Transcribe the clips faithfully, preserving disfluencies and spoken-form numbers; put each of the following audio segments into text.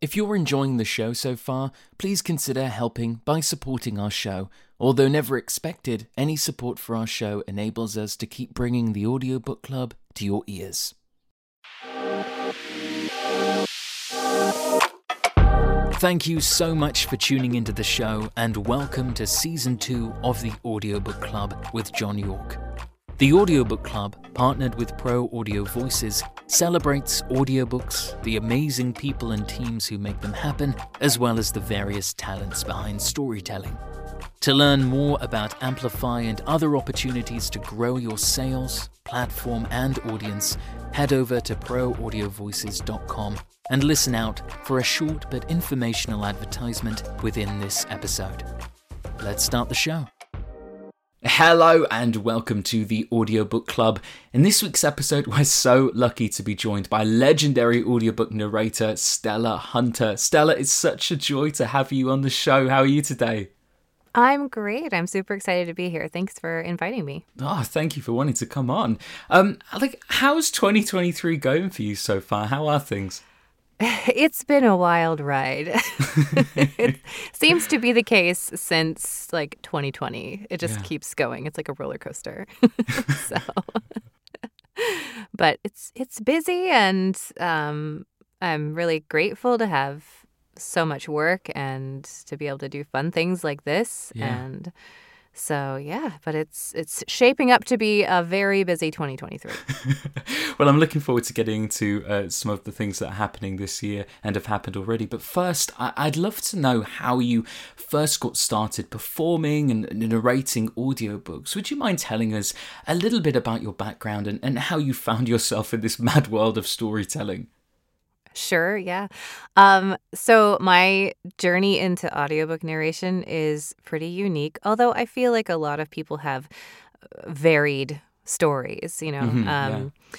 If you're enjoying the show so far, please consider helping by supporting our show. Although never expected, any support for our show enables us to keep bringing the Audiobook Club to your ears. Thank you so much for tuning into the show, and welcome to Season two of the Audiobook Club with John York. The Audiobook Club, partnered with Pro Audio Voices, celebrates audiobooks, the amazing people and teams who make them happen, as well as the various talents behind storytelling. To learn more about Amplify and other opportunities to grow your sales, platform, and audience, head over to pro audio voices dot com and listen out for a short but informational advertisement within this episode. Let's start the show. Hello and welcome to the Audiobook Club. In this week's episode, we're so lucky to be joined by legendary audiobook narrator Stella Hunter. Stella, it's such a joy to have you on the show. How are you today? I'm great. I'm super excited to be here. Thanks for inviting me. Oh, thank you for wanting to come on. Um, like, how's twenty twenty-three going for you so far? How are things? It's been a wild ride. It seems to be the case since like twenty twenty. It just yeah. keeps going. It's like a roller coaster. so, but it's it's busy, and um, I'm really grateful to have so much work and to be able to do fun things like this. Yeah. And so, yeah, but it's it's shaping up to be a very busy twenty twenty-three. Well, I'm looking forward to getting into uh, some of the things that are happening this year and have happened already. But first, I- I'd love to know how you first got started performing and, and narrating audiobooks. Would you mind telling us a little bit about your background and, and how you found yourself in this mad world of storytelling? Sure, yeah. Um, so my journey into audiobook narration is pretty unique, although I feel like a lot of people have varied stories, you know. Mm-hmm, um, yeah.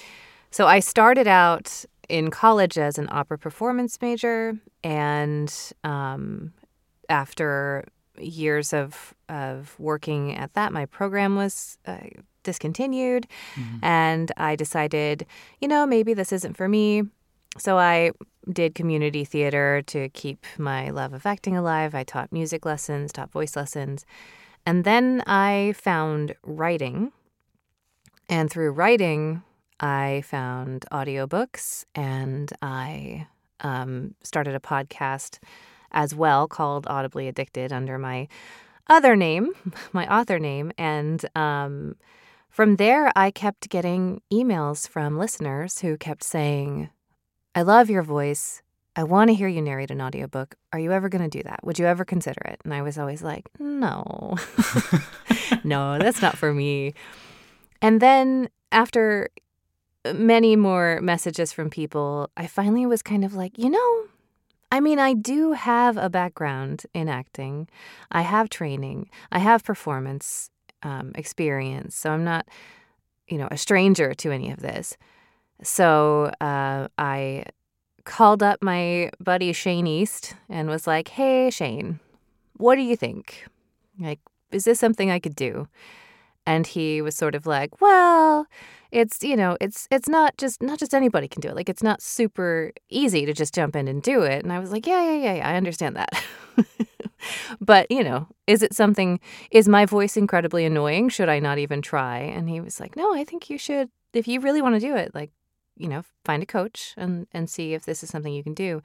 So I started out in college as an opera performance major, and um, after years of of working at that, my program was uh, discontinued, mm-hmm. and I decided, you know, maybe this isn't for me. So I did community theater to keep my love of acting alive. I taught music lessons, taught voice lessons. And then I found writing. And through writing, I found audiobooks, and I um, started a podcast as well called Audibly Addicted under my other name, my author name. And um, from there, I kept getting emails from listeners who kept saying, I love your voice. I want to hear you narrate an audiobook. Are you ever going to do that? Would you ever consider it? And I was always like, no. No, that's not for me. And then after many more messages from people, I finally was kind of like, you know, I mean, I do have a background in acting. I have training. I have performance um, experience. So I'm not, you know, a stranger to any of this. So uh, I called up my buddy Shane East and was like, hey, Shane, what do you think? Like, is this something I could do? And he was sort of like, well, it's, you know, it's it's not just not just anybody can do it. Like, it's not super easy to just jump in and do it. And I was like, yeah, yeah, yeah, yeah, I understand that. But, you know, is it something, is my voice incredibly annoying? Should I not even try? And he was like, no, I think you should. If you really want to do it, like, you know, find a coach and, and see if this is something you can do.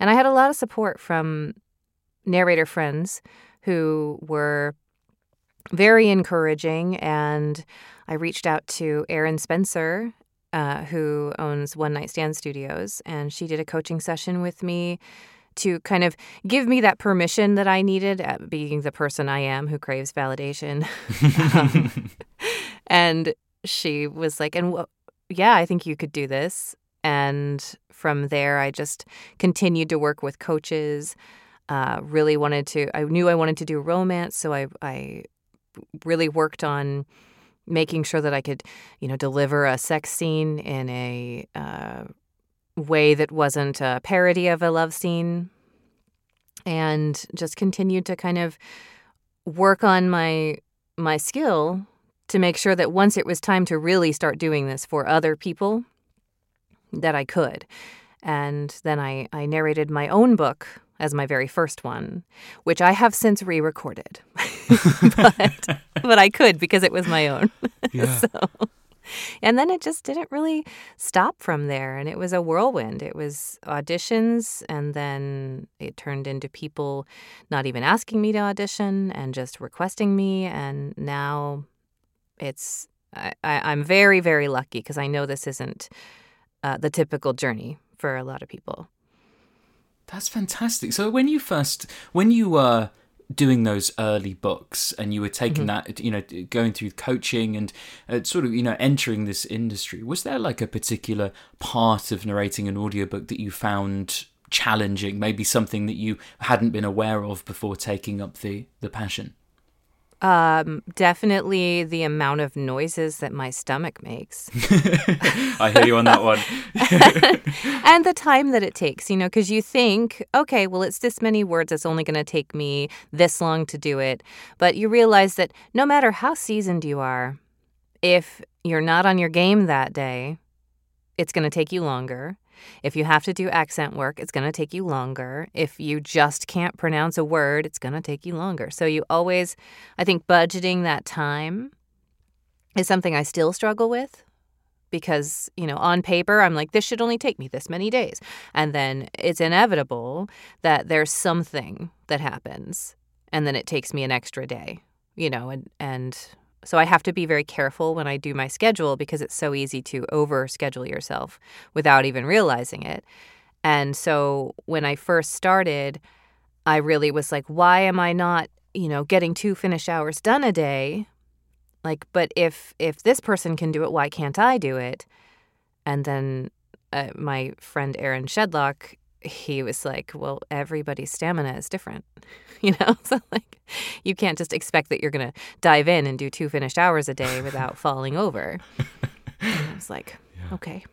And I had a lot of support from narrator friends who were very encouraging. And I reached out to Erin Spencer, uh, who owns One Night Stand Studios, and she did a coaching session with me to kind of give me that permission that I needed at being the person I am who craves validation. um, and she was like, and well, yeah, I think you could do this. And from there, I just continued to work with coaches. Uh, really wanted to, I knew I wanted to do romance. So I, I really worked on making sure that I could, you know, deliver a sex scene in a uh, way that wasn't a parody of a love scene, and just continued to kind of work on my, my skill to make sure that once it was time to really start doing this for other people, that I could. And then I, I narrated my own book as my very first one, which I have since re-recorded. but, but I could because it was my own. Yeah. so, and then it just didn't really stop from there. And it was a whirlwind. It was auditions, and then it turned into people not even asking me to audition and just requesting me. And now it's I, I, I'm very, very lucky because I know this isn't uh, the typical journey for a lot of people. That's fantastic. So when you first, when you were doing those early books and you were taking mm-hmm. that, you know, going through coaching and uh, sort of, you know, entering this industry, was there like a particular part of narrating an audiobook that you found challenging, maybe something that you hadn't been aware of before taking up the, the passion? Um, definitely the amount of noises that my stomach makes. I hear you on that one. And the time that it takes, you know, because you think, okay, well, it's this many words. It's only going to take me this long to do it. But you realize that no matter how seasoned you are, if you're not on your game that day, it's going to take you longer. If you have to do accent work, it's going to take you longer. If you just can't pronounce a word, it's going to take you longer. So you always, I think, budgeting that time is something I still struggle with because, you know, on paper, I'm like, this should only take me this many days. And then it's inevitable that there's something that happens and then it takes me an extra day, you know, and, and so I have to be very careful when I do my schedule because it's so easy to over-schedule yourself without even realizing it. And so when I first started, I really was like, why am I not, you know, getting two finish hours done a day? Like, but if if this person can do it, why can't I do it? And then uh, my friend Aaron Shedlock, he was like, well, everybody's stamina is different, you know? So, like, you can't just expect that you're going to dive in and do two finished hours a day without falling over. And I was like, yeah. Okay.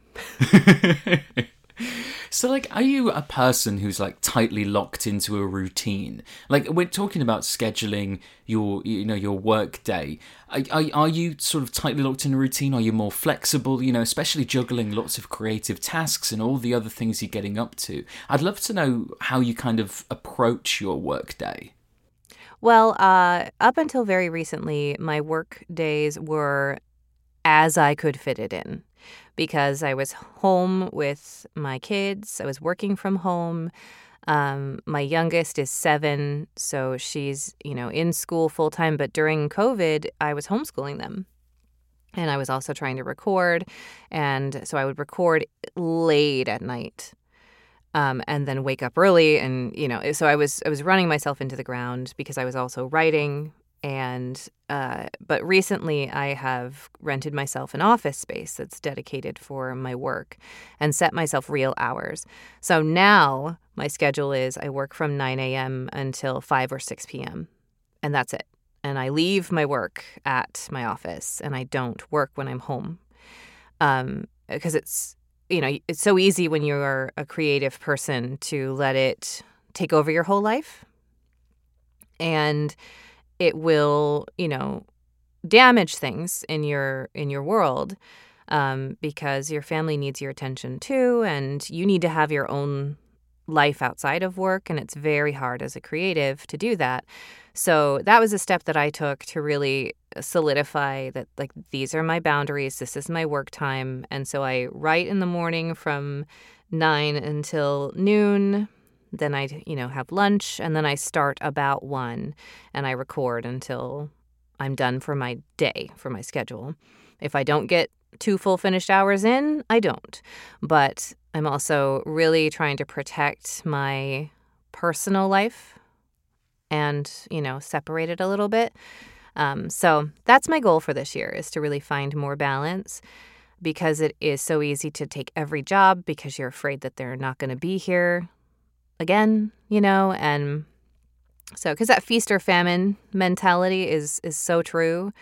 So, like, are you a person who's, like, tightly locked into a routine? Like, we're talking about scheduling your, you know, your work day. Are, are, are you sort of tightly locked in a routine? Are you more flexible, you know, especially juggling lots of creative tasks and all the other things you're getting up to? I'd love to know how you kind of approach your work day. Well, uh, up until very recently, my work days were as I could fit it in. Because I was home with my kids. I was working from home. Um, my youngest is seven, so she's, you know, in school full-time. But during COVID, I was homeschooling them. And I was also trying to record. And so I would record late at night um, and then wake up early. And, you know, so I was I was running myself into the ground because I was also writing. And uh, but recently I have rented myself an office space that's dedicated for my work and set myself real hours. So now my schedule is I work from nine a.m. until five or six p.m. and that's it. And I leave my work at my office and I don't work when I'm home um, because it's, you know, it's so easy when you're a creative person to let it take over your whole life. And it will, you know, damage things in your in your world um, because your family needs your attention too, and you need to have your own life outside of work, and it's very hard as a creative to do that. So that was a step that I took to really solidify that, like, these are my boundaries, this is my work time, and so I write in the morning from nine until noon. Then I, you know, have lunch, and then I start about one, and I record until I'm done for my day, for my schedule. If I don't get two full finished hours in, I don't. But I'm also really trying to protect my personal life and, you know, separate it a little bit. Um, so that's my goal for this year, is to really find more balance, because it is so easy to take every job because you're afraid that they're not going to be here again, you know, and so because that feast or famine mentality is is so true.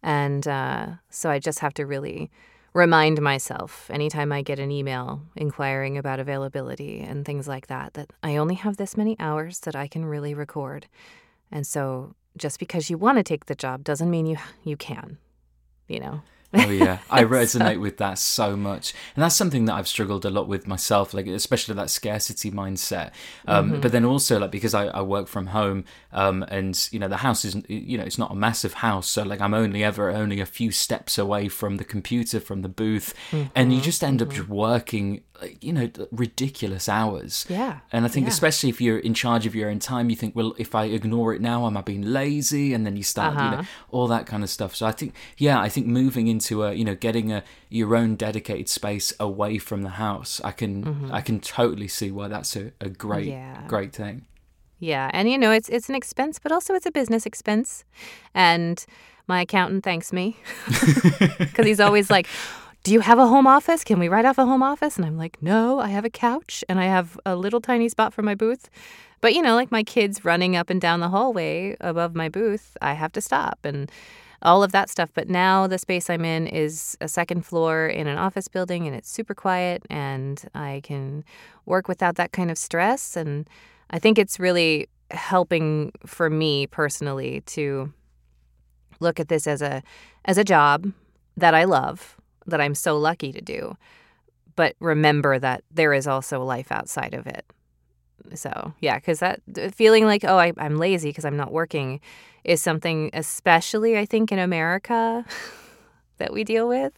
And uh, so I just have to really remind myself anytime I get an email inquiring about availability and things like that, that I only have this many hours that I can really record. And so just because you want to take the job doesn't mean you you can, you know. Oh yeah, I resonate so. with that so much, and that's something that I've struggled a lot with myself, like especially that scarcity mindset. Um, mm-hmm. But then also like because I, I work from home, um, and you know the house isn't, you know, it's not a massive house, so like I'm only ever only a few steps away from the computer, from the booth, mm-hmm. and you just end mm-hmm. up just working, like, you know, ridiculous hours. Yeah, and I think yeah. especially if you're in charge of your own time, you think, well, if I ignore it now, am I being lazy? And then you start, uh-huh. you know, all that kind of stuff. So I think, yeah, I think moving into a, you know, getting a your own dedicated space away from the house, I can, mm-hmm. I can totally see why that's a, a great, yeah. great thing. Yeah, and you know, it's it's an expense, but also it's a business expense, and my accountant thanks me because he's always like, do you have a home office? Can we write off a home office? And I'm like, no, I have a couch and I have a little tiny spot for my booth. But, you know, like my kids running up and down the hallway above my booth, I have to stop and all of that stuff. But now the space I'm in is a second floor in an office building and it's super quiet and I can work without that kind of stress. And I think it's really helping for me personally to look at this as a as a job that I love, that I'm so lucky to do, but remember that there is also life outside of it. So, yeah, because that feeling like, oh, I, I'm lazy because I'm not working is something, especially I think in America, that we deal with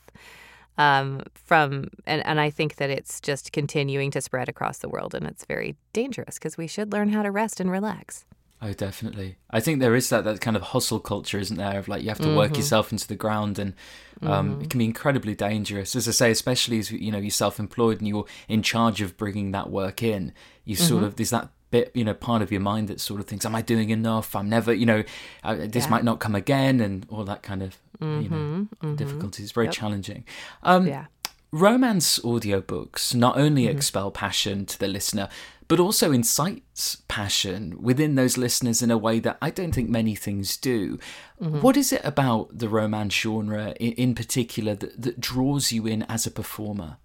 um, from. And, and I think that it's just continuing to spread across the world. And it's very dangerous because we should learn how to rest and relax. Oh, definitely. I think there is that, that kind of hustle culture, isn't there? Of like, you have to mm-hmm. work yourself into the ground and um, mm-hmm. it can be incredibly dangerous. As I say, especially as, you know, you're self-employed and you're in charge of bringing that work in, you mm-hmm. sort of, there's that bit, you know, part of your mind that sort of thinks, am I doing enough? I'm never, you know, I, this yeah. might not come again and all that kind of, mm-hmm. you know, mm-hmm. difficulties. It's very yep. challenging. Um, yeah. Romance audiobooks not only mm-hmm. expel passion to the listener, but also incites passion within those listeners in a way that I don't think many things do. Mm-hmm. What is it about the romance genre in, in particular that, that draws you in as a performer?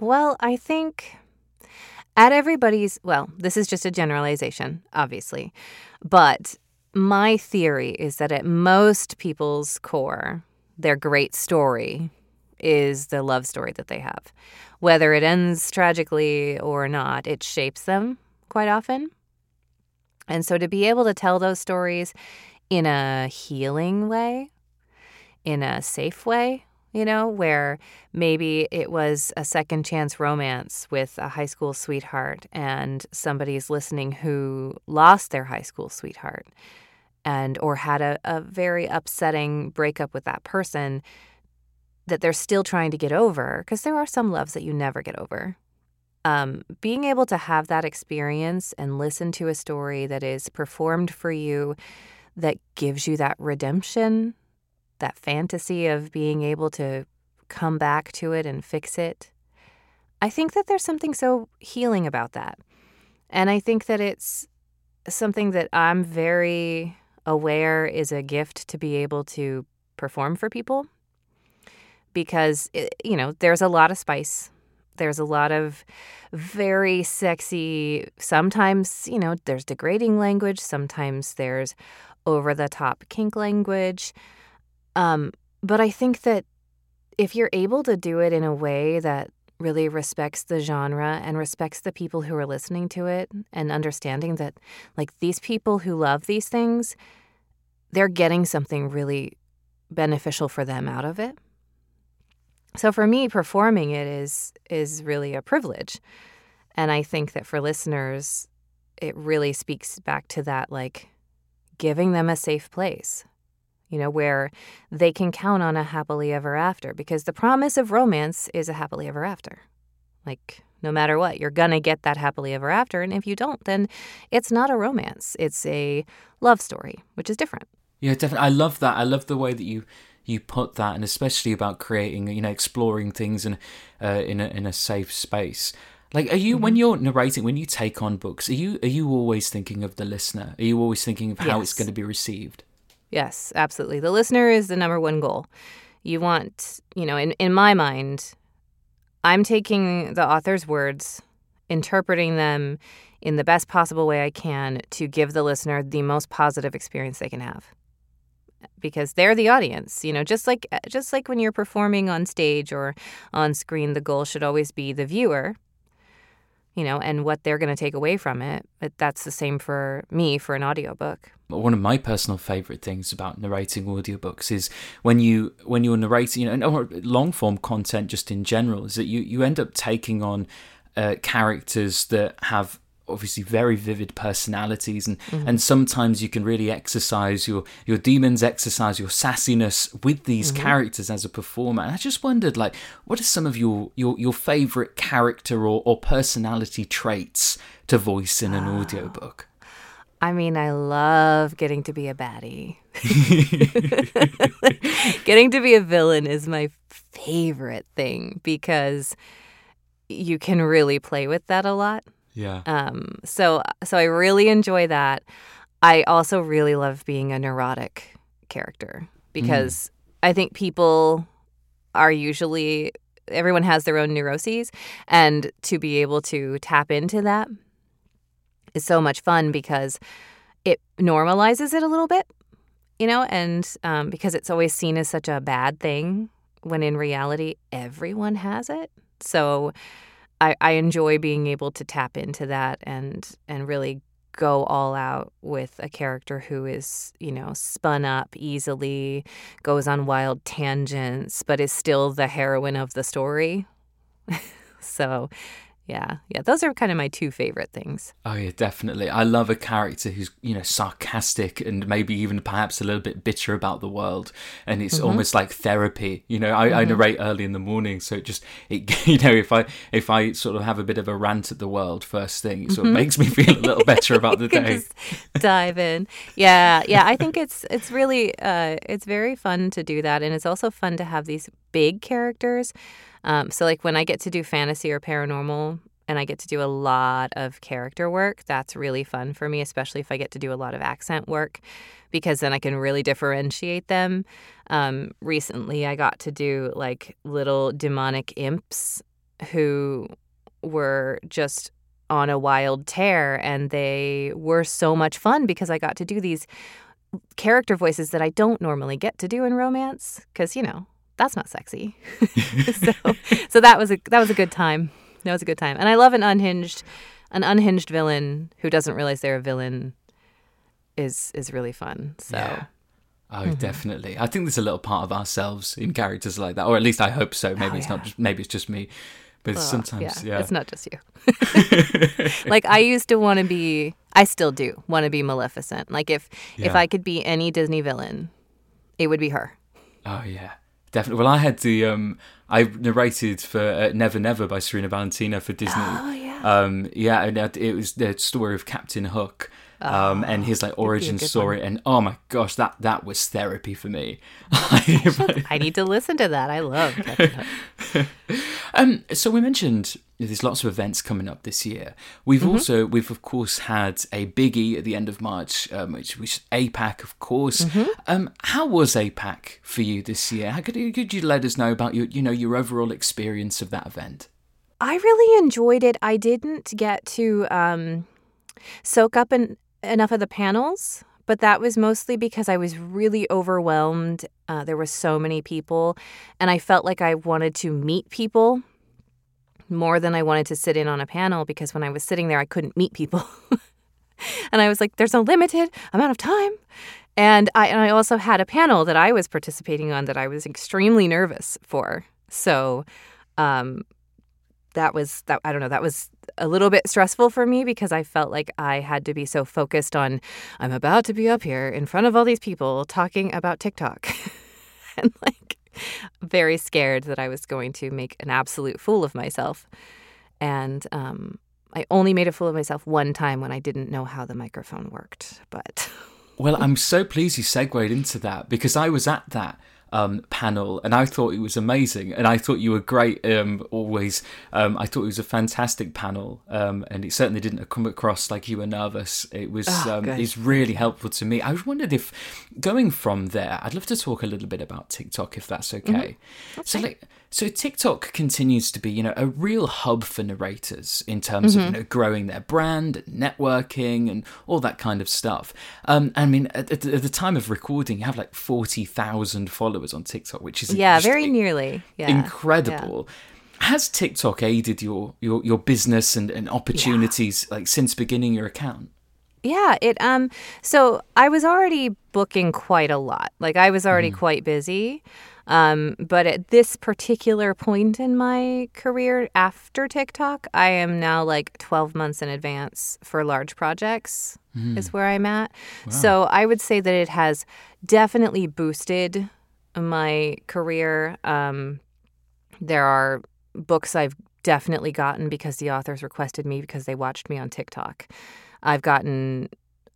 Well, I think at everybody's, well, this is just a generalization, obviously, but my theory is that at most people's core, their great story is the love story that they have. Whether it ends tragically or not, it shapes them quite often. And so to be able to tell those stories in a healing way, in a safe way, you know, where maybe it was a second chance romance with a high school sweetheart and somebody's listening who lost their high school sweetheart and or had a, a very upsetting breakup with that person that they're still trying to get over, because there are some loves that you never get over. Um, being able to have that experience and listen to a story that is performed for you, that gives you that redemption, that fantasy of being able to come back to it and fix it. I think that there's something so healing about that. And I think that it's something that I'm very aware is a gift to be able to perform for people. Because, you know, there's a lot of spice. There's a lot of very sexy, sometimes, you know, there's degrading language. Sometimes there's over-the-top kink language. Um, but I think that if you're able to do it in a way that really respects the genre and respects the people who are listening to it and understanding that, like, these people who love these things, they're getting something really beneficial for them out of it. So for me, performing it is is really a privilege. And I think that for listeners, it really speaks back to that, like, giving them a safe place, you know, where they can count on a happily ever after. Because the promise of romance is a happily ever after. Like, no matter what, you're going to get that happily ever after. And if you don't, then it's not a romance. It's a love story, which is different. Yeah, definitely. I love that. I love the way that you... you put that, and especially about creating, you know, exploring things in uh, in a in a safe space. Like, are you, mm-hmm. when you're narrating, when you take on books, are you are you always thinking of the listener? Are you always thinking of how yes. it's going to be received? Yes, absolutely. The listener is the number one goal. You want, you know, in, in my mind, I'm taking the author's words, interpreting them in the best possible way I can to give the listener the most positive experience they can have. because they're the audience. You know, just like just like when you're performing on stage or on screen, the goal should always be the viewer, you know, and what they're going to take away from it. But that's the same for me for an audiobook. One of my personal favourite things about narrating audiobooks is when you when you're narrating, you know, or long form content just in general, is that you you end up taking on uh, characters that have obviously very vivid personalities, and mm-hmm. and sometimes you can really exercise your your demons, exercise your sassiness with these mm-hmm. characters as a performer. And I just wondered, like, what are some of your your, your favorite character or, or personality traits to voice in an oh. audiobook? I mean, I love getting to be a baddie. Getting to be a villain is my favorite thing because you can really play with that a lot. Yeah. Um. So so I really enjoy that. I also really love being a neurotic character because mm. I think people are usually, everyone has their own neuroses, and to be able to tap into that is so much fun because it normalizes it a little bit, you know, and um, because it's always seen as such a bad thing when in reality everyone has it. So I, I enjoy being able to tap into that and and really go all out with a character who is, you know, spun up easily, goes on wild tangents, but is still the heroine of the story. So, yeah, yeah, those are kind of my two favorite things. Oh, yeah, definitely. I love a character who's, you know, sarcastic and maybe even perhaps a little bit bitter about the world. And it's mm-hmm. almost like therapy. You know, I, mm-hmm. I narrate early in the morning. So it just, it, you know, if I if I sort of have a bit of a rant at the world first thing, it sort of mm-hmm. makes me feel a little better about the day. Just dive in. Yeah, yeah. I think it's, it's really, uh, it's very fun to do that. And it's also fun to have these big characters. Um, so, like, when I get to do fantasy or paranormal and I get to do a lot of character work, that's really fun for me, especially if I get to do a lot of accent work because then I can really differentiate them. Um, recently, I got to do, like, little demonic imps who were just on a wild tear, and they were so much fun because I got to do these character voices that I don't normally get to do in romance because, you know, that's not sexy. so, so that was a that was a good time. That was a good time. And I love an unhinged, an unhinged villain who doesn't realize they're a villain is is really fun. So. Yeah. Oh, mm-hmm. definitely. I think there's a little part of ourselves in characters like that, or at least I hope so. Maybe oh, it's yeah. not. Just, maybe it's just me, but oh, sometimes, yeah, yeah, it's not just you. Like I used to want to be. I still do want to be Maleficent. Like if yeah. if I could be any Disney villain, it would be her. Oh yeah. Definitely. Well, I had the um, I narrated for uh, Never Never by Serena Valentino for Disney. Oh yeah. Um, yeah, and it was the story of Captain Hook, um, oh, and his like origin story, one. And oh my gosh, that that was therapy for me. I need to listen to that. I love Captain Hook. um, so we mentioned there's lots of events coming up this year. We've mm-hmm. also we've of course had a biggie at the end of March, um, which which APAC of course. Mm-hmm. Um, how was APAC for you this year? How could you, could you let us know about your you know your overall experience of that event? I really enjoyed it. I didn't get to um, soak up en- enough of the panels, but that was mostly because I was really overwhelmed. Uh, there were so many people, and I felt like I wanted to meet people more than I wanted to sit in on a panel because when I was sitting there, I couldn't meet people. And I was like, there's a limited amount of time. And I and I also had a panel that I was participating on that I was extremely nervous for. So um, that was, that I don't know, that was a little bit stressful for me because I felt like I had to be so focused on, I'm about to be up here in front of all these people talking about TikTok. And like, very scared that I was going to make an absolute fool of myself. And um, I only made a fool of myself one time when I didn't know how the microphone worked. But well, I'm so pleased you segued into that because I was at that um, panel, and I thought it was amazing, and I thought you were great. Um, always, um, I thought it was a fantastic panel, um, and it certainly didn't come across like you were nervous. It was oh, um, it's really helpful to me. I wondered if going from there, I'd love to talk a little bit about TikTok, if that's okay. Mm-hmm. okay. So like. So TikTok continues to be, you know, a real hub for narrators in terms mm-hmm. of, you know, growing their brand, and networking, and all that kind of stuff. Um, I mean, at, at the time of recording, you have like forty thousand followers on TikTok, which is yeah, very nearly yeah. incredible. Yeah. Has TikTok aided your your, your business and, and opportunities yeah. like since beginning your account? Yeah, it. Um. So I was already booking quite a lot. Like I was already mm. quite busy. Um, but at this particular point in my career after TikTok, I am now like twelve months in advance for large projects mm. is where I'm at. Wow. So I would say that it has definitely boosted my career. Um, there are books I've definitely gotten because the authors requested me because they watched me on TikTok. I've gotten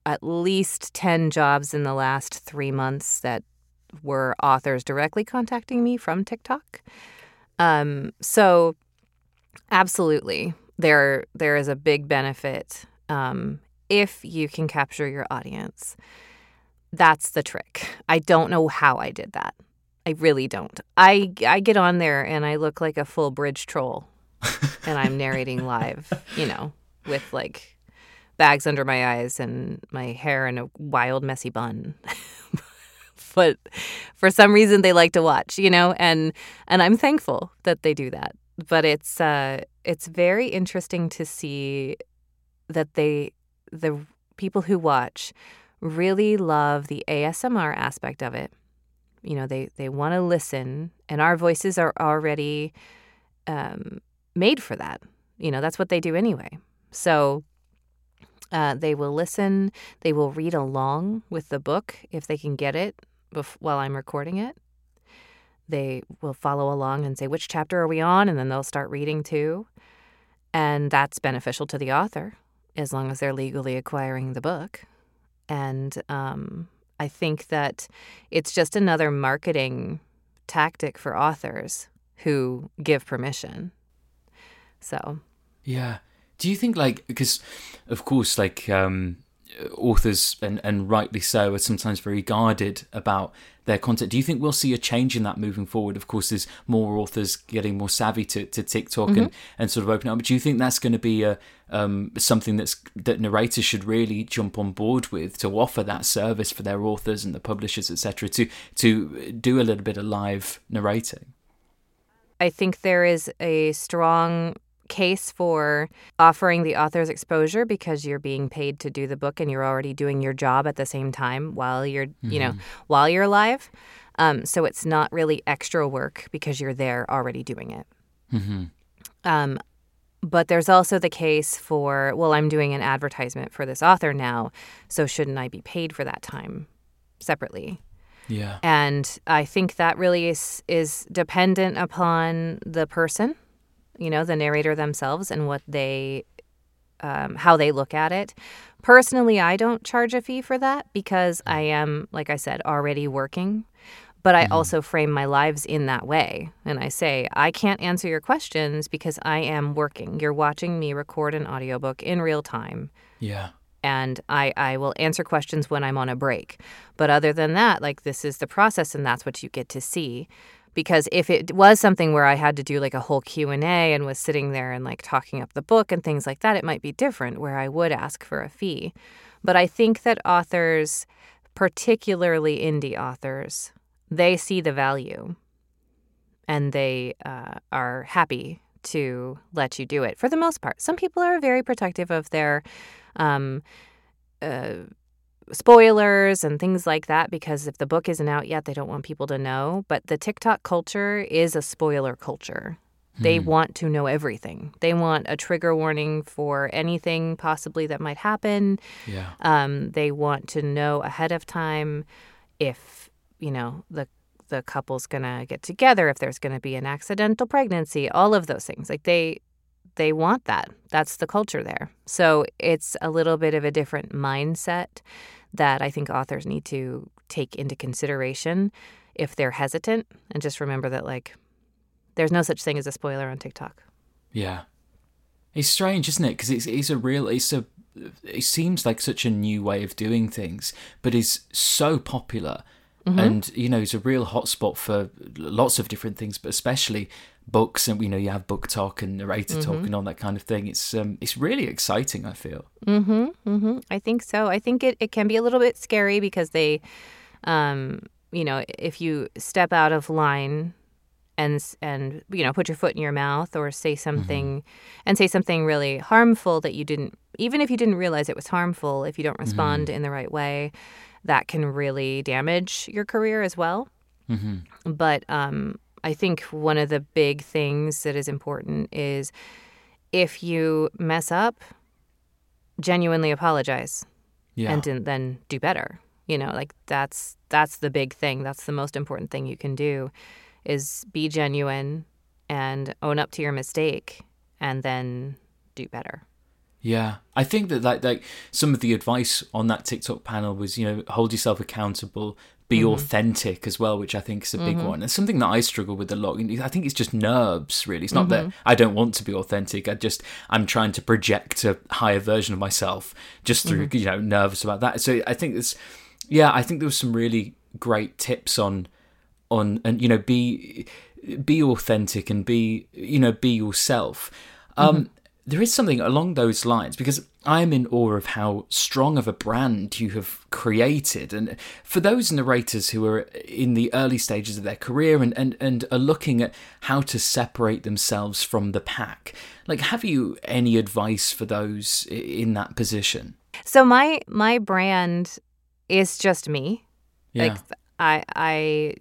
at least ten jobs in the last three months that were authors directly contacting me from TikTok. Um, so absolutely, there there is a big benefit um, if you can capture your audience. That's the trick. I don't know how I did that. I really don't. I, I get on there and I look like a full bridge troll and I'm narrating live, you know, with like bags under my eyes and my hair in a wild, messy bun. But for some reason, they like to watch, you know, and and I'm thankful that they do that. But it's uh, it's very interesting to see that they the people who watch really love the A S M R aspect of it. You know, they, they want to listen, and our voices are already um, made for that. You know, that's what they do anyway. So. Uh, they will listen. They will read along with the book if they can get it bef- while I'm recording it. They will follow along and say, which chapter are we on? And then they'll start reading too. And that's beneficial to the author as long as they're legally acquiring the book. And um, I think that it's just another marketing tactic for authors who give permission. So. Yeah. Do you think, like, because, of course, like, um, authors, and, and rightly so, are sometimes very guarded about their content. Do you think we'll see a change in that moving forward? Of course, there's more authors getting more savvy to, to TikTok mm-hmm. and, and sort of open up. But do you think that's going to be a, um, something that's that narrators should really jump on board with, to offer that service for their authors and the publishers, et cetera, to, to do a little bit of live narrating? I think there is a strong case for offering the author's exposure because you're being paid to do the book and you're already doing your job at the same time while you're, mm-hmm. you know, while you're live. Um, so it's not really extra work because you're there already doing it. Mm-hmm. Um, but there's also the case for, well, I'm doing an advertisement for this author now, so shouldn't I be paid for that time separately? Yeah. And I think that really is, is dependent upon the person, you know, the narrator themselves and what they, um, how they look at it. Personally, I don't charge a fee for that because I am, like I said, already working. But I mm-hmm. also frame my lives in that way. And I say, I can't answer your questions because I am working. You're watching me record an audiobook in real time. Yeah. And I, I will answer questions when I'm on a break. But other than that, like, this is the process and that's what you get to see. Because if it was something where I had to do like a whole Q and A and was sitting there and like talking up the book and things like that, it might be different where I would ask for a fee. But I think that authors, particularly indie authors, they see the value and they uh, are happy to let you do it for the most part. Some people are very protective of their um, uh, spoilers and things like that, because if the book isn't out yet, they don't want people to know. But the TikTok culture is a spoiler culture. Hmm. They want to know everything. They want a trigger warning for anything possibly that might happen. Yeah. Um, they want to know ahead of time if, you know, the the couple's going to get together, if there's going to be an accidental pregnancy, all of those things. Like they They want that. That's the culture there. So it's a little bit of a different mindset that I think authors need to take into consideration if they're hesitant. And just remember that, like, there's no such thing as a spoiler on TikTok. Yeah. It's strange, isn't it? Because it's, it's a real, it's a, it seems like such a new way of doing things, but it's so popular. Mm-hmm. And, you know, it's a real hotspot for lots of different things, but especially books. And, you know, you have book talk and narrator mm-hmm. talk and all that kind of thing. It's um, it's really exciting, I feel. Mm-hmm. Mm-hmm. I think so. I think it, it can be a little bit scary because they, um, you know, if you step out of line and, and you know, put your foot in your mouth or say something mm-hmm. and say something really harmful that you didn't, even if you didn't realize it was harmful, if you don't respond mm-hmm. in the right way, that can really damage your career as well. Mm-hmm. But um, I think one of the big things that is important is if you mess up, genuinely apologize yeah. and then do better. You know, like that's that's the big thing. That's the most important thing you can do is be genuine and own up to your mistake and then do better. Yeah, I think that like, like some of the advice on that TikTok panel was, you know, hold yourself accountable, be mm-hmm. authentic as well, which I think is a big mm-hmm. one. It's something that I struggle with a lot. I think it's just nerves, really. It's not mm-hmm. that I don't want to be authentic. I just, I'm trying to project a higher version of myself just through, mm-hmm. you know, nerves about that. So I think it's, yeah, I think there was some really great tips on, on and, you know, be be authentic and be, you know, be yourself. Um mm-hmm. There is something along those lines because I'm in awe of how strong of a brand you have created. And for those narrators who are in the early stages of their career and, and, and are looking at how to separate themselves from the pack, like, have you any advice for those in that position? So my my brand is just me. Yeah. Like I I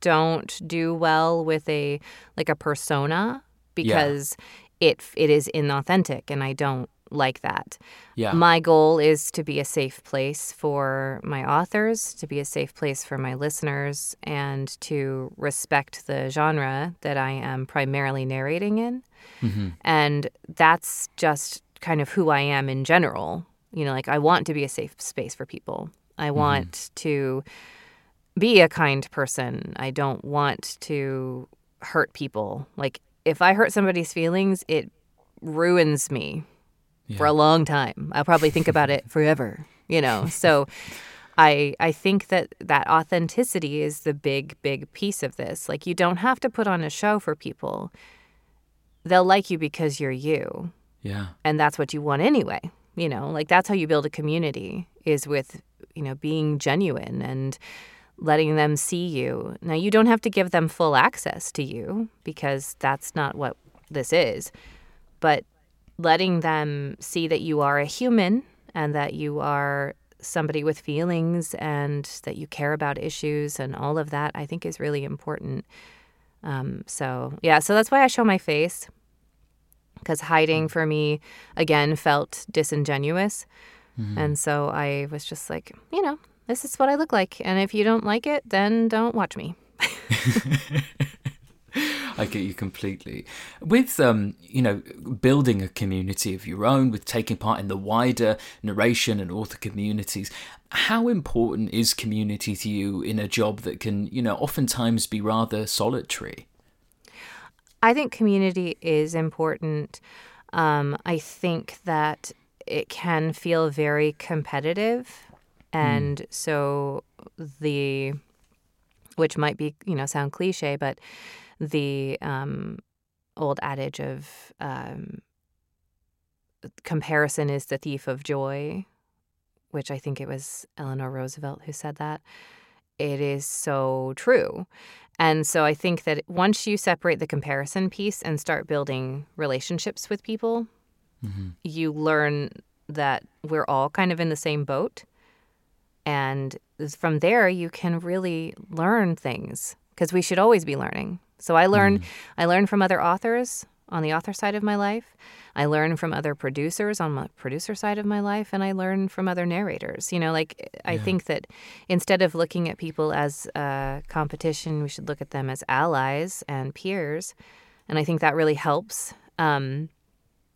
don't do well with a like a persona because yeah. It it is inauthentic, and I don't like that. Yeah. My goal is to be a safe place for my authors, to be a safe place for my listeners, and to respect the genre that I am primarily narrating in. Mm-hmm. And that's just kind of who I am in general. You know, like I want to be a safe space for people. I want mm-hmm. to be a kind person. I don't want to hurt people. Like, if I hurt somebody's feelings, it ruins me yeah. for a long time. I'll probably think about it forever, you know. So I I think that that authenticity is the big, big piece of this. Like, you don't have to put on a show for people. They'll like you because you're you. Yeah. And that's what you want anyway, you know. Like, that's how you build a community is with, you know, being genuine and letting them see you. Now, you don't have to give them full access to you because that's not what this is, but letting them see that you are a human and that you are somebody with feelings and that you care about issues and all of that, I think is really important. Um, so, yeah, so that's why I show my face, because hiding for me, again, felt disingenuous. Mm-hmm. And so I was just like, you know, this is what I look like, and if you don't like it, then don't watch me. I get you completely. With, um, you know, building a community of your own, with taking part in the wider narration and author communities, how important is community to you in a job that can, you know, oftentimes be rather solitary? I think community is important. Um, I think that it can feel very competitive. And so the, which might be, you know, sound cliche, but the um, old adage of um, comparison is the thief of joy, which I think it was Eleanor Roosevelt who said that. It is so true. And so I think that once you separate the comparison piece and start building relationships with people, mm-hmm. you learn that we're all kind of in the same boat. And from there, you can really learn things because we should always be learning. So I learn, mm. I learn from other authors on the author side of my life. I learn from other producers on my producer side of my life, and I learn from other narrators. You know, like I yeah. think that instead of looking at people as uh, competition, we should look at them as allies and peers. And I think that really helps. Um,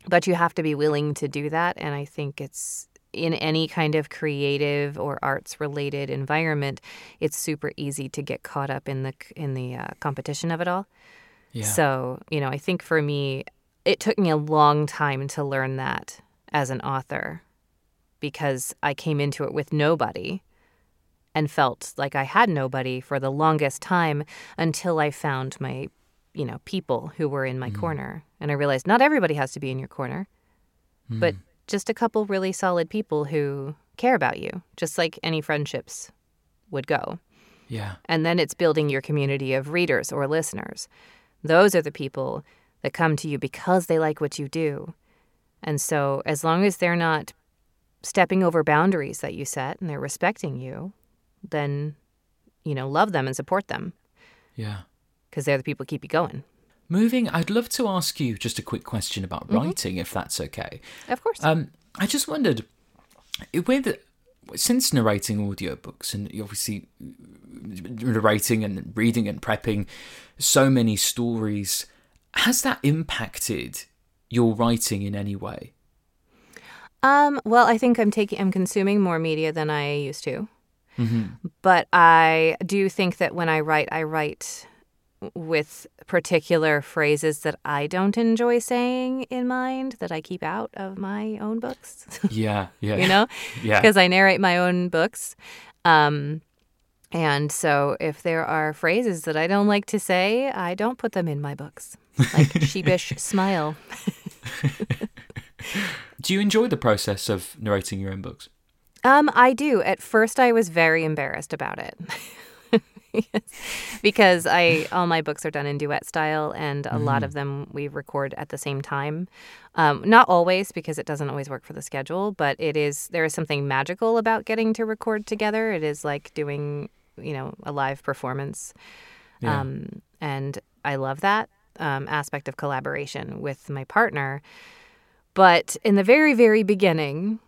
but you have to be willing to do that. And I think it's in any kind of creative or arts-related environment, it's super easy to get caught up in the in the uh, competition of it all. Yeah. So, you know, I think for me, it took me a long time to learn that as an author, because I came into it with nobody and felt like I had nobody for the longest time until I found my, you know, people who were in my mm. corner. And I realized not everybody has to be in your corner, mm. but just a couple really solid people who care about you, just like any friendships would go. Yeah. And then it's building your community of readers or listeners. Those are the people that come to you because they like what you do. And so as long as they're not stepping over boundaries that you set and they're respecting you, then, you know, love them and support them. Yeah. Because they're the people who keep you going. Moving, I'd love to ask you just a quick question about mm-hmm. writing, if that's okay. Of course. Um, I just wondered, with, since narrating audiobooks and obviously narrating and reading and prepping so many stories, has that impacted your writing in any way? Um, well, I think I'm taking, I'm consuming more media than I used to. Mm-hmm. But I do think that when I write, I write with particular phrases that I don't enjoy saying in mind that I keep out of my own books. Yeah, yeah. You know? Yeah. Because I narrate my own books. Um, and so if there are phrases that I don't like to say, I don't put them in my books. Like sheepish smile. Do you enjoy the process of narrating your own books? Um, I do. At first, I was very embarrassed about it. Because I all my books are done in duet style, and a mm. lot of them we record at the same time. Um, not always, because it doesn't always work for the schedule, but it is there is something magical about getting to record together. It is like doing, you know, a live performance. Yeah. Um, and I love that um, aspect of collaboration with my partner. But in the very, very beginning,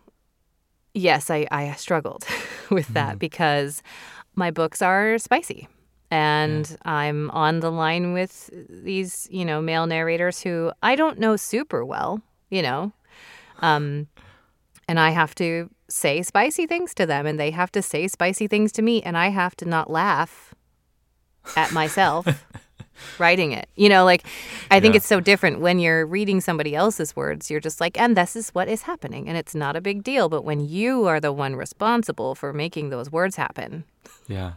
yes, I, I struggled with that mm. because my books are spicy, and yeah. I'm on the line with these, you know, male narrators who I don't know super well, you know, um, and I have to say spicy things to them, and they have to say spicy things to me, and I have to not laugh at myself writing it. You know, like, I think yeah. it's so different when you're reading somebody else's words. You're just like, and this is what is happening, and it's not a big deal. But when you are the one responsible for making those words happen, yeah,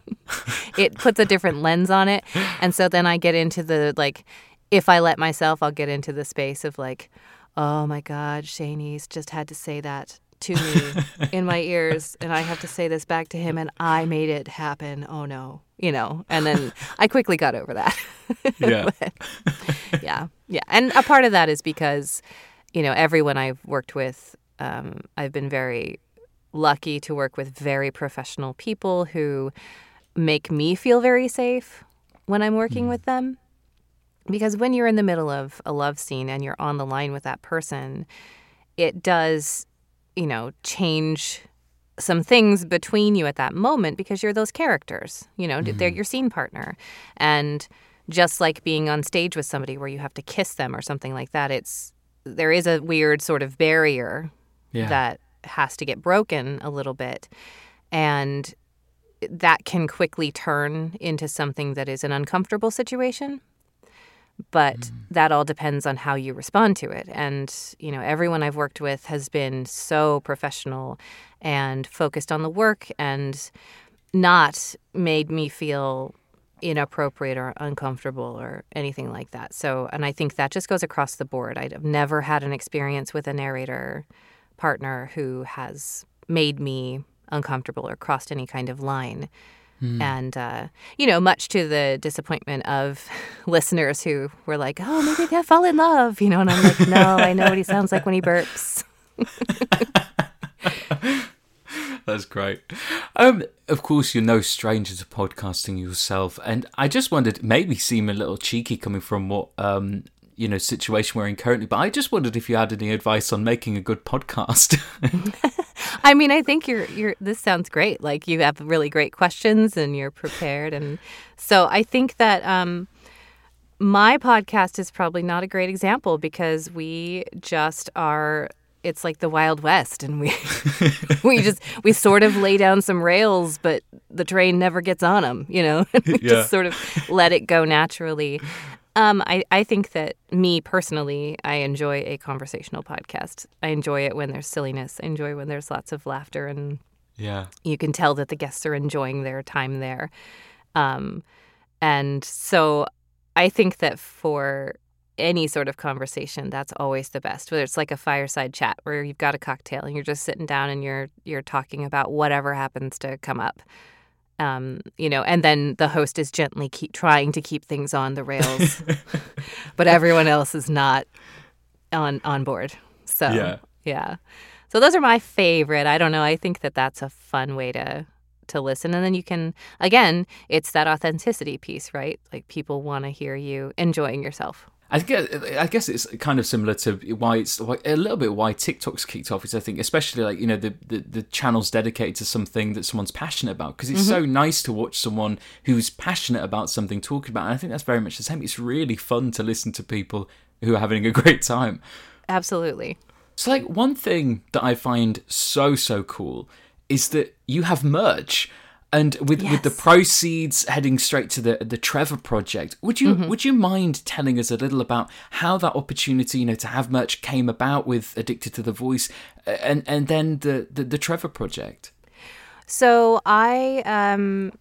it puts a different lens on it. And so then I get into the, like, if I let myself, I'll get into the space of like, oh my God, Shane East just had to say that to me in my ears, and I have to say this back to him, and I made it happen. Oh no, you know. And then I quickly got over that. Yeah. But, yeah. Yeah. And a part of that is because, you know, everyone I've worked with, um, I've been very lucky to work with very professional people who make me feel very safe when I'm working mm. with them. Because when you're in the middle of a love scene and you're on the line with that person, it does, you know, change some things between you at that moment, because you're those characters, you know, mm. they're your scene partner. And just like being on stage with somebody where you have to kiss them or something like that, it's there is a weird sort of barrier yeah. that has to get broken a little bit, and that can quickly turn into something that is an uncomfortable situation. But mm. that all depends on how you respond to it. And, you know, everyone I've worked with has been so professional and focused on the work and not made me feel inappropriate or uncomfortable or anything like that. So, and I think that just goes across the board. I've never had an experience with a narrator partner who has made me uncomfortable or crossed any kind of line. Mm. And, uh, you know, much to the disappointment of listeners who were like, oh, maybe they'll fall in love, you know, and I'm like, no, I know what he sounds like when he burps. That's great. Um, of course, you're no stranger to podcasting yourself. And I just wondered, maybe seem a little cheeky coming from what... Um, you know, situation we're in currently, but I just wondered if you had any advice on making a good podcast. I mean, I think you're, you're, this sounds great. Like, you have really great questions and you're prepared. And so I think that um, my podcast is probably not a great example, because we just are it's like the Wild West, and we we just we sort of lay down some rails, but the train never gets on them, you know. we yeah. just sort of let it go naturally. Um, I, I think that me personally, I enjoy a conversational podcast. I enjoy it when there's silliness. I enjoy when there's lots of laughter, and yeah, you can tell that the guests are enjoying their time there. Um, and so I think that for any sort of conversation, that's always the best, whether it's like a fireside chat where you've got a cocktail and you're just sitting down and you're you're talking about whatever happens to come up. Um, you know, and then the host is gently keep trying to keep things on the rails, but everyone else is not on on board. So, yeah. yeah. So those are my favorite. I don't know. I think that that's a fun way to to listen. And then you can, again, it's that authenticity piece, right? Like people want to hear you enjoying yourself. I guess, I guess it's kind of similar to why it's like a little bit why TikTok's kicked off is I think especially like, you know, the, the, the channel's dedicated to something that someone's passionate about because it's mm-hmm. so nice to watch someone who's passionate about something talking about it. And I think that's very much the same. It's really fun to listen to people who are having a great time. Absolutely. So like one thing that I find so, so cool is that you have merch. And with, yes. with the proceeds heading straight to the the Trevor Project, would you mm-hmm. would you mind telling us a little about how that opportunity, you know, to have merch came about with Addicted to the Voice, and and then the the, the Trevor Project? So I um,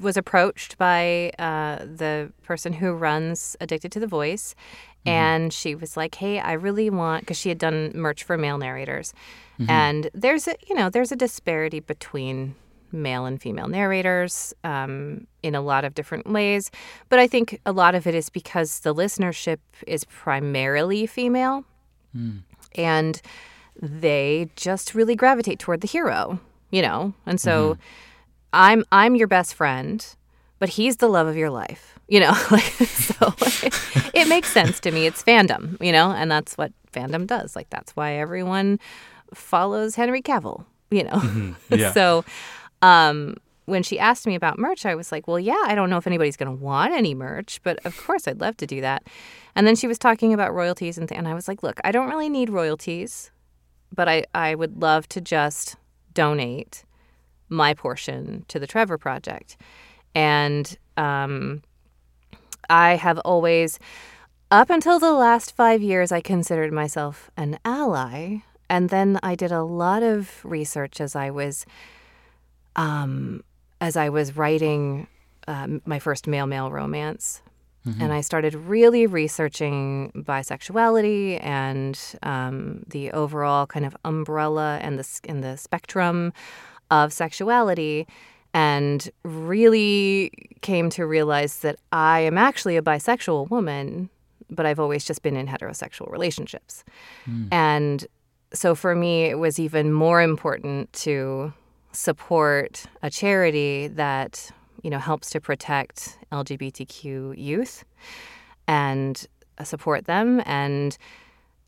was approached by uh, the person who runs Addicted to the Voice, mm-hmm. and she was like, "Hey, I really want," because she had done merch for male narrators, mm-hmm. and there's a you know there's a disparity between male and female narrators um, in a lot of different ways. But I think a lot of it is because the listenership is primarily female mm. and they just really gravitate toward the hero, you know? And so mm-hmm. I'm I'm your best friend, but he's the love of your life, you know? so it, it makes sense to me. It's fandom, you know? And that's what fandom does. Like, that's why everyone follows Henry Cavill, you know? Mm-hmm. Yeah. so... Um, when she asked me about merch, I was like, well, yeah, I don't know if anybody's going to want any merch, but of course I'd love to do that. And then she was talking about royalties and th- and I was like, look, I don't really need royalties, but I, I would love to just donate my portion to the Trevor Project. And um, I have always, up until the last five years, I considered myself an ally. And then I did a lot of research as I was... Um, as I was writing uh, my first male-male romance, mm-hmm. and I started really researching bisexuality and um, the overall kind of umbrella and the and the spectrum of sexuality, and really came to realize that I am actually a bisexual woman, but I've always just been in heterosexual relationships, mm. and so for me it was even more important to support a charity that, you know, helps to protect L G B T Q youth and support them. And,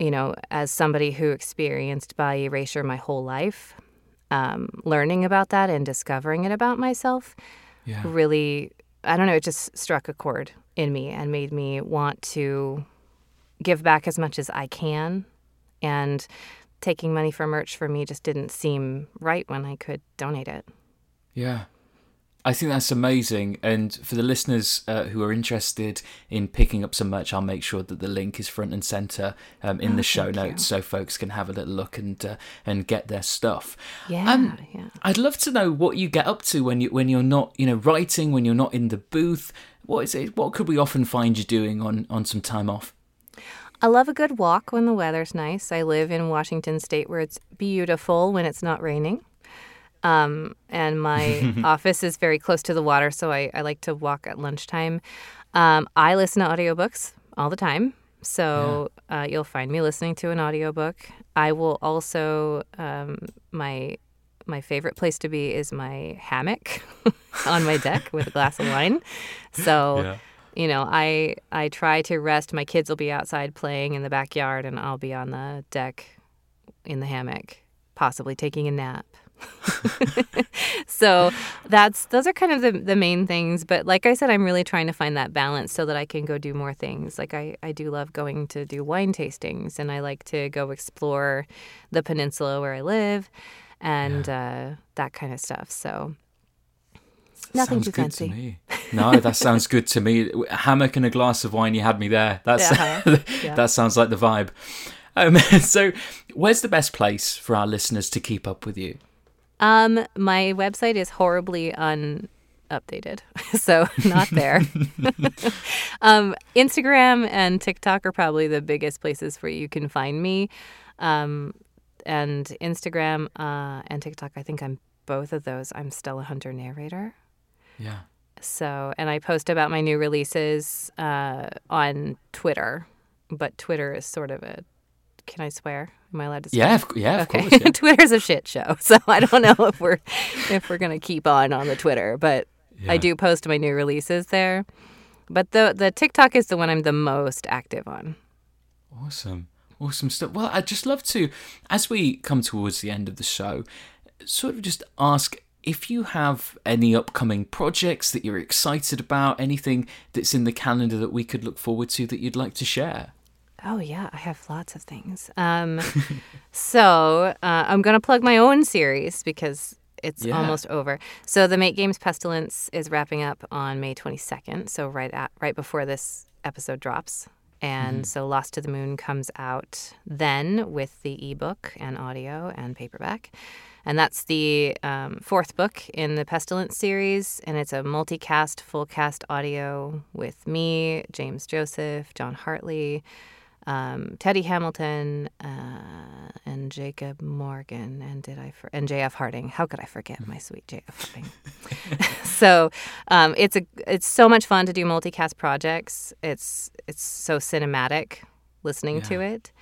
you know, as somebody who experienced bi erasure my whole life, um, learning about that and discovering it about myself yeah. really, I don't know, it just struck a chord in me and made me want to give back as much as I can. And taking money for merch for me just didn't seem right when I could donate it. Yeah. I think that's amazing. And for the listeners uh, who are interested in picking up some merch, I'll make sure that the link is front and center um, in oh, the show notes you. so folks can have a little look and uh, and get their stuff. Yeah, um, yeah. I'd love to know what you get up to when you when you're not, you know, writing, when you're not in the booth. What is it? What could we often find you doing on, on some time off? I love a good walk when the weather's nice. I live in Washington State where it's beautiful when it's not raining. Um, and my office is very close to the water, so I, I like to walk at lunchtime. Um, I listen to audiobooks all the time, so yeah. uh, you'll find me listening to an audiobook. I will also, um, my my favorite place to be is my hammock on my deck with a glass of wine. So... Yeah. You know, I I try to rest. My kids will be outside playing in the backyard, and I'll be on the deck in the hammock, possibly taking a nap. So that's those are kind of the, the main things. But like I said, I'm really trying to find that balance so that I can go do more things. Like I, I do love going to do wine tastings, and I like to go explore the peninsula where I live and yeah. uh, that kind of stuff. So nothing sounds too fancy. To me. No, that sounds good to me. Hammock and a glass of wine, you had me there. That's uh-huh. yeah. That sounds like the vibe. Um, so where's the best place for our listeners to keep up with you? Um, my website is horribly unupdated, so not there. um, Instagram and TikTok are probably the biggest places where you can find me. Um, and Instagram uh, and TikTok, I think I'm both of those. I'm Stella Hunter Narrator. Yeah. So, and I post about my new releases uh, on Twitter, but Twitter is sort of a, can I swear? Am I allowed to say? Yeah, of, yeah, okay. Of course. Yeah. Twitter's a shit show, so I don't know if we're if we're gonna keep on on the Twitter, but yeah. I do post my new releases there. But the the TikTok is the one I'm the most active on. Awesome, awesome stuff. Well, I'd just love to, as we come towards the end of the show, sort of just ask if you have any upcoming projects that you're excited about, anything that's in the calendar that we could look forward to that you'd like to share. Oh, yeah, I have lots of things. Um, so uh, I'm going to plug my own series because it's yeah. almost over. So the Mate Games Pestilence is wrapping up on May twenty-second, so right at, right before this episode drops. And mm-hmm. so Lost to the Moon comes out then with the ebook and audio and paperback. And that's the um, fourth book in the Pestilence series. And it's a multicast, full cast audio with me, James Joseph, John Hartley, Um, Teddy Hamilton uh, and Jacob Morgan and did I for- and J F Harding. How could I forget my sweet J F Harding? So um, it's a it's so much fun to do multicast projects. It's it's so cinematic listening yeah. to it.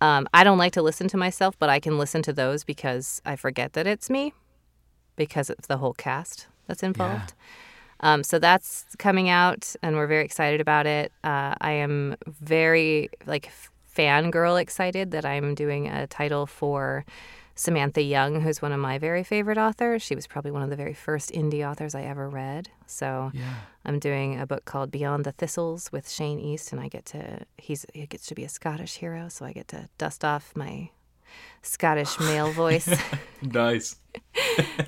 Um, I don't like to listen to myself, but I can listen to those because I forget that it's me because of the whole cast that's involved. Yeah. Um, so that's coming out, and we're very excited about it. Uh, I am very, like, fangirl excited that I'm doing a title for Samantha Young, who's one of my very favorite authors. She was probably one of the very first indie authors I ever read. So yeah. I'm doing a book called Beyond the Thistles with Shane East, and I get to, he's he gets to be a Scottish hero, so I get to dust off my Scottish male voice. Nice.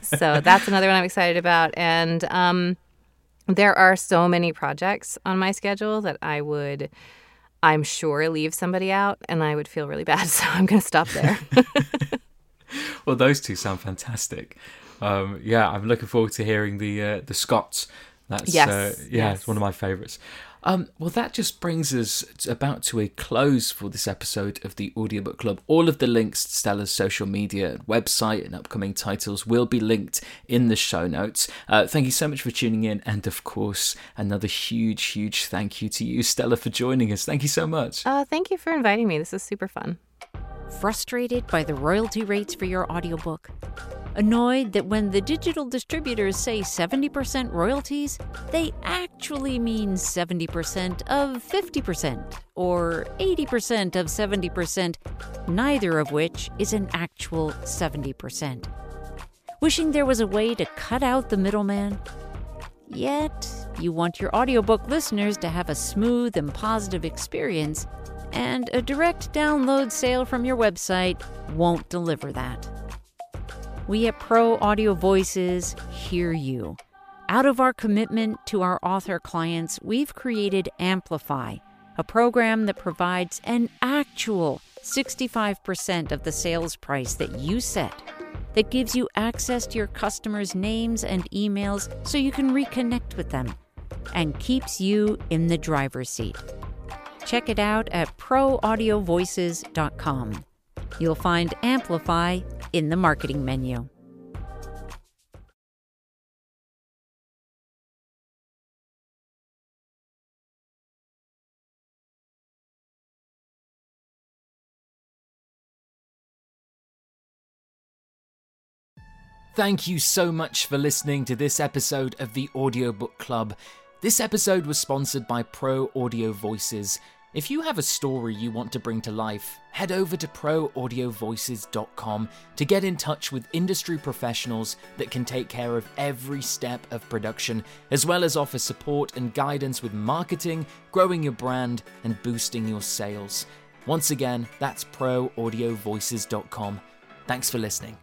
So that's another one I'm excited about. And, um... there are so many projects on my schedule that I would, I'm sure, leave somebody out, and I would feel really bad, so I'm going to stop there. Well, those two sound fantastic. Um, yeah, I'm looking forward to hearing the uh, the Scots. That's, yes. Uh, yeah, yes. It's one of my favourites. Um, well, that just brings us about to a close for this episode of the Audiobook Club. All of the links to Stella's social media, website and upcoming titles will be linked in the show notes. Uh, thank you so much for tuning in. And of course, another huge, huge thank you to you, Stella, for joining us. Thank you so much. Uh, thank you for inviting me. This is super fun. Frustrated by the royalty rates for your audiobook? Annoyed that when the digital distributors say seventy percent royalties, they actually mean seventy percent of fifty percent or eighty percent of seventy percent, neither of which is an actual seventy percent. Wishing there was a way to cut out the middleman? Yet, you want your audiobook listeners to have a smooth and positive experience, and a direct download sale from your website won't deliver that. We at Pro Audio Voices hear you. Out of our commitment to our author clients, we've created Amplify, a program that provides an actual sixty-five percent of the sales price that you set, that gives you access to your customers' names and emails so you can reconnect with them, and keeps you in the driver's seat. Check it out at pro audio voices dot com. You'll find Amplify in the marketing menu. Thank you so much for listening to this episode of the Audiobook Club. This episode was sponsored by Pro Audio Voices. If you have a story you want to bring to life, head over to pro audio voices dot com to get in touch with industry professionals that can take care of every step of production, as well as offer support and guidance with marketing, growing your brand, and boosting your sales. Once again, that's pro audio voices dot com. Thanks for listening.